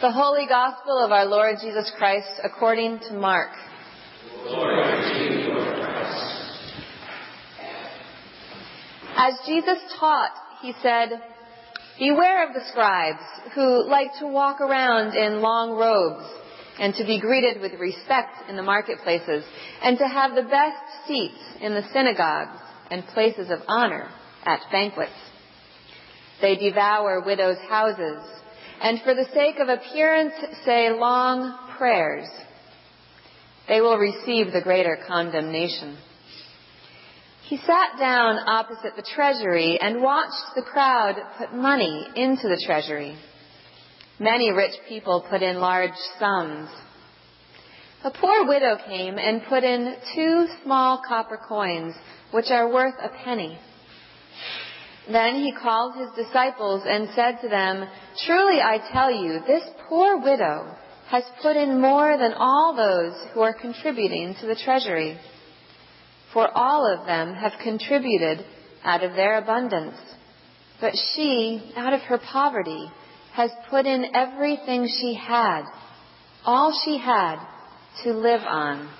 The Holy Gospel of our Lord Jesus Christ according to Mark. Glory to you, Lord Christ. As Jesus taught, he said, "Beware of the scribes who like to walk around in long robes and to be greeted with respect in the marketplaces and to have the best seats in the synagogues and places of honor at banquets. They devour widows' houses and for the sake of appearance say long prayers. They will receive the greater condemnation." He sat down opposite the treasury and watched the crowd put money into the treasury. Many rich people put in large sums. A poor widow came and put in 2 small copper coins, which are worth a penny. Then he called his disciples and said to them, "Truly I tell you, this poor widow has put in more than all those who are contributing to the treasury. For all of them have contributed out of their abundance. But she, out of her poverty, has put in everything she had, all she had to live on."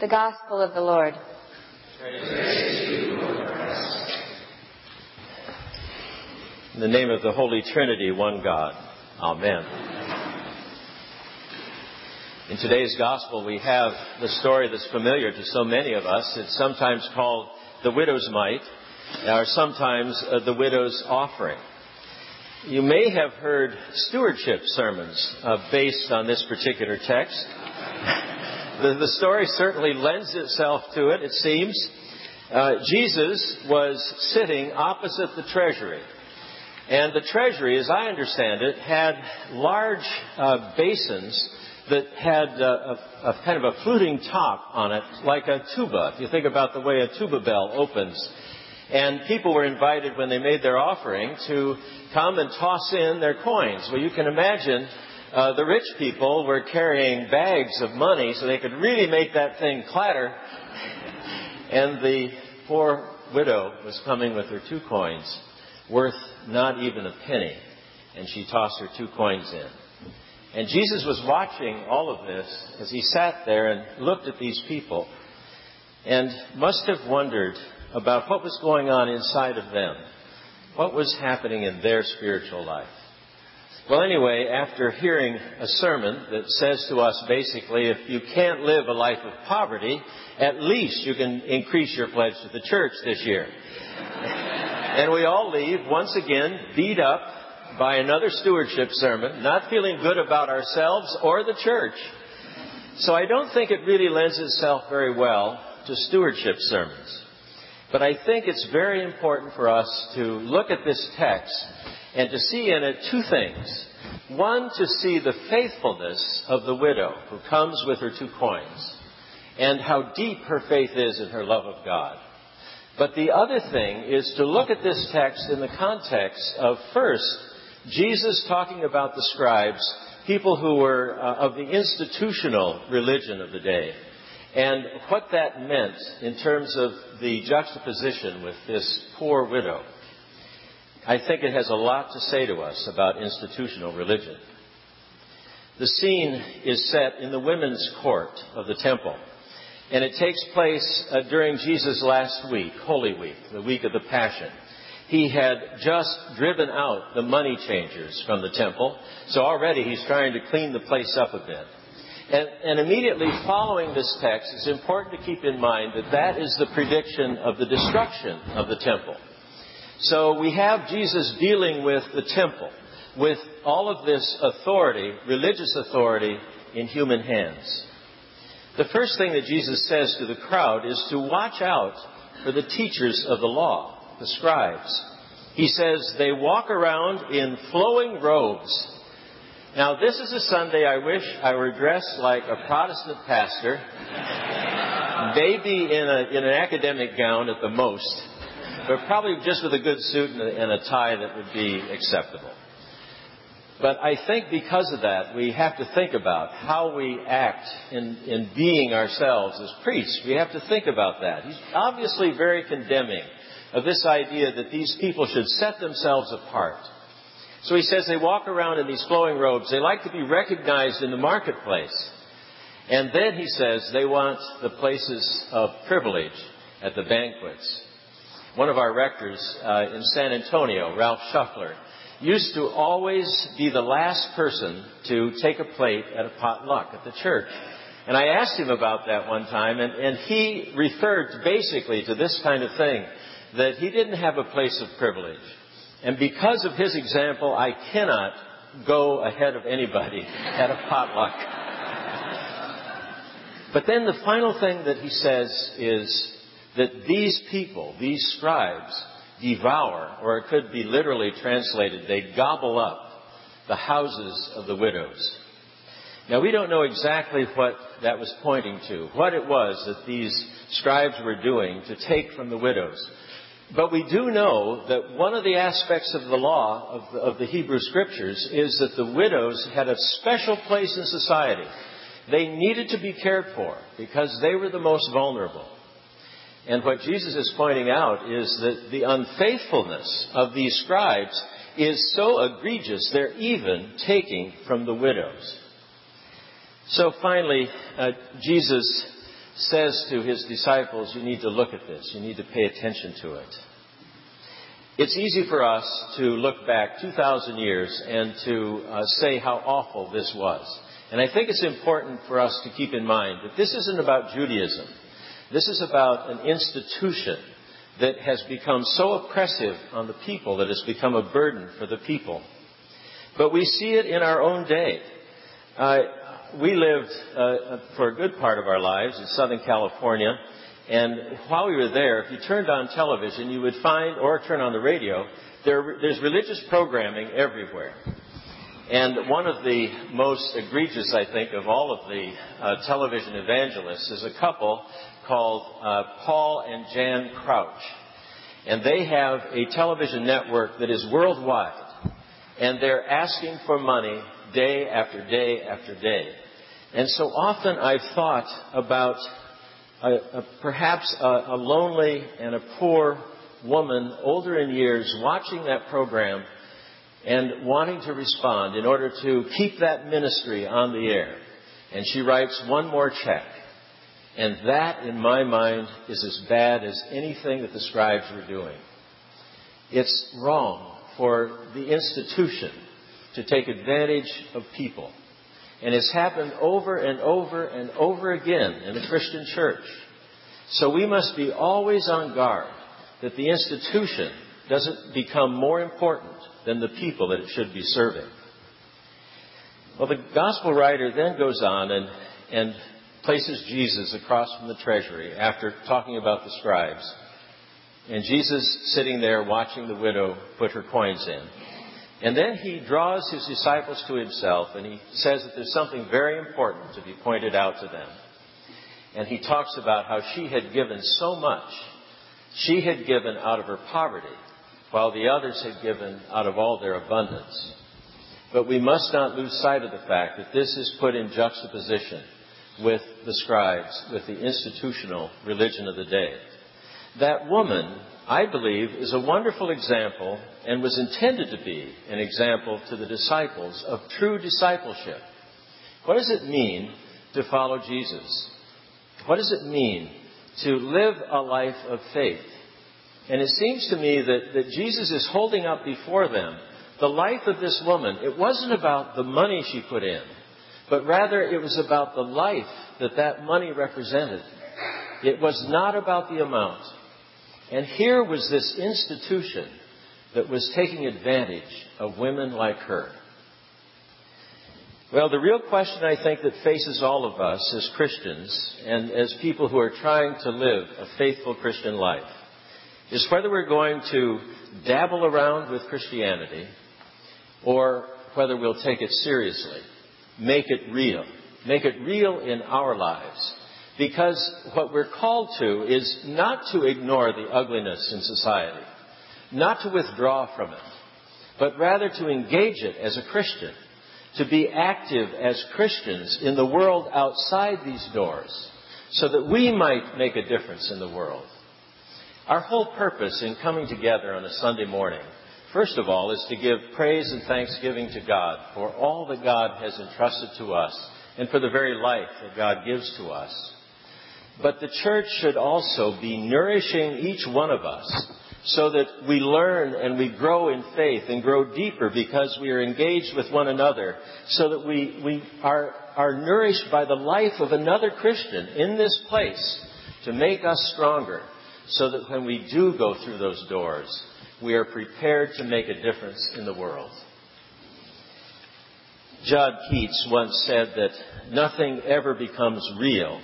The Gospel of the Lord. Praise to you, Lord Christ. In the name of the Holy Trinity, one God. Amen. In today's gospel, we have the story that's familiar to so many of us. It's sometimes called the widow's mite, or sometimes the widow's offering. You may have heard stewardship sermons based on this particular text. The story certainly lends itself to it, it seems. Jesus was sitting opposite the treasury. And the treasury, as I understand it, had large basins that had a kind of a fluting top on it, like a tuba. If you think about the way a tuba bell opens. And people were invited when they made their offering to come and toss in their coins. Well, you can imagine the rich people were carrying bags of money so they could really make that thing clatter. And the poor widow was coming with her 2 coins, worth not even a penny. And she tossed her 2 coins in. And Jesus was watching all of this as he sat there and looked at these people and must have wondered about what was going on inside of them. What was happening in their spiritual life? Well, anyway, after hearing a sermon that says to us basically, if you can't live a life of poverty, at least you can increase your pledge to the church this year. And we all leave once again beat up by another stewardship sermon, not feeling good about ourselves or the church. So I don't think it really lends itself very well to stewardship sermons. But I think it's very important for us to look at this text and to see in it 2 things. One, to see the faithfulness of the widow who comes with her 2 coins and how deep her faith is in her love of God. But the other thing is to look at this text in the context of, first, Jesus talking about the scribes, people who were of the institutional religion of the day, and what that meant in terms of the juxtaposition with this poor widow. I think it has a lot to say to us about institutional religion. The scene is set in the women's court of the temple, and it takes place during Jesus' last week, Holy Week, the week of the Passion. He had just driven out the money changers from the temple. So already he's trying to clean the place up a bit. And immediately following this text, it's important to keep in mind that that is the prediction of the destruction of the temple. So we have Jesus dealing with the temple, with all of this authority, religious authority, in human hands. The first thing that Jesus says to the crowd is to watch out for the teachers of the law, the scribes. He says they walk around in flowing robes. Now, this is a Sunday I wish I were dressed like a Protestant pastor, maybe in an academic gown at the most, but probably just with a good suit and a tie that would be acceptable. But I think because of that, we have to think about how we act in being ourselves as priests. We have to think about that. He's obviously very condemning of this idea that these people should set themselves apart. So he says they walk around in these flowing robes. They like to be recognized in the marketplace. And then, he says, they want the places of privilege at the banquets. One of our rectors in San Antonio, Ralph Shuffler, used to always be the last person to take a plate at a potluck at the church. And I asked him about that one time, and he referred basically to this kind of thing, that he didn't have a place of privilege. And because of his example, I cannot go ahead of anybody at a potluck. But then the final thing that he says is that these people, these scribes, devour, or it could be literally translated, they gobble up the houses of the widows. Now, we don't know exactly what that was pointing to, what it was that these scribes were doing to take from the widows. But we do know that one of the aspects of the law of the Hebrew Scriptures is that the widows had a special place in society. They needed to be cared for because they were the most vulnerable. And what Jesus is pointing out is that the unfaithfulness of these scribes is so egregious, they're even taking from the widows. So finally, Jesus says to his disciples, you need to look at this. You need to pay attention to it. It's easy for us to look back 2,000 years and to say how awful this was. And I think it's important for us to keep in mind that this isn't about Judaism. This is about an institution that has become so oppressive on the people that it's become a burden for the people. But we see it in our own day. We lived for a good part of our lives in Southern California. And while we were there, if you turned on television, you would find, or turn on the radio, there's religious programming everywhere. And one of the most egregious, I think, of all of the television evangelists is a couple called Paul and Jan Crouch. And they have a television network that is worldwide. And they're asking for money day after day after day. And so often I've thought about perhaps a lonely and a poor woman, older in years, watching that program and wanting to respond in order to keep that ministry on the air. And she writes one more check. And that, in my mind, is as bad as anything that the scribes were doing. It's wrong for the institution to take advantage of people. And it's happened over and over and over again in the Christian church. So we must be always on guard that the institution doesn't become more important than the people that it should be serving. Well, the gospel writer then goes on and places Jesus across from the treasury after talking about the scribes. And Jesus sitting there watching the widow put her coins in. And then he draws his disciples to himself and he says that there's something very important to be pointed out to them. And he talks about how she had given so much. She had given out of her poverty, while the others had given out of all their abundance. But we must not lose sight of the fact that this is put in juxtaposition with the scribes, with the institutional religion of the day. That woman, I believe, is a wonderful example and was intended to be an example to the disciples of true discipleship. What does it mean to follow Jesus? What does it mean to live a life of faith? And it seems to me that Jesus is holding up before them the life of this woman. It wasn't about the money she put in, but rather it was about the life that money represented. It was not about the amount. And here was this institution that was taking advantage of women like her. Well, the real question, I think, that faces all of us as Christians and as people who are trying to live a faithful Christian life is whether we're going to dabble around with Christianity or whether we'll take it seriously, make it real in our lives. Because what we're called to is not to ignore the ugliness in society, not to withdraw from it, but rather to engage it as a Christian, to be active as Christians in the world outside these doors so that we might make a difference in the world. Our whole purpose in coming together on a Sunday morning first of all, is to give praise and thanksgiving to God for all that God has entrusted to us and for the very life that God gives to us. But the church should also be nourishing each one of us so that we learn and we grow in faith and grow deeper because we are engaged with one another, so that we are nourished by the life of another Christian in this place to make us stronger, so that when we do go through those doors, we are prepared to make a difference in the world. John Keats once said that nothing ever becomes real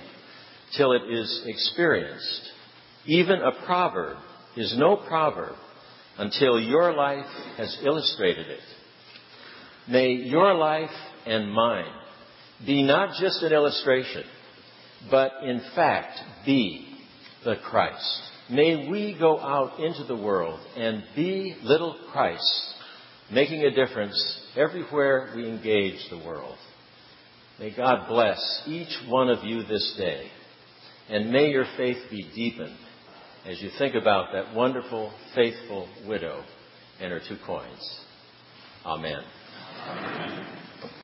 till it is experienced. Even a proverb is no proverb until your life has illustrated it. May your life and mine be not just an illustration, but in fact be the Christ. May we go out into the world and be little Christ, making a difference everywhere we engage the world. May God bless each one of you this day. And may your faith be deepened as you think about that wonderful, faithful widow and her 2 coins. Amen. Amen.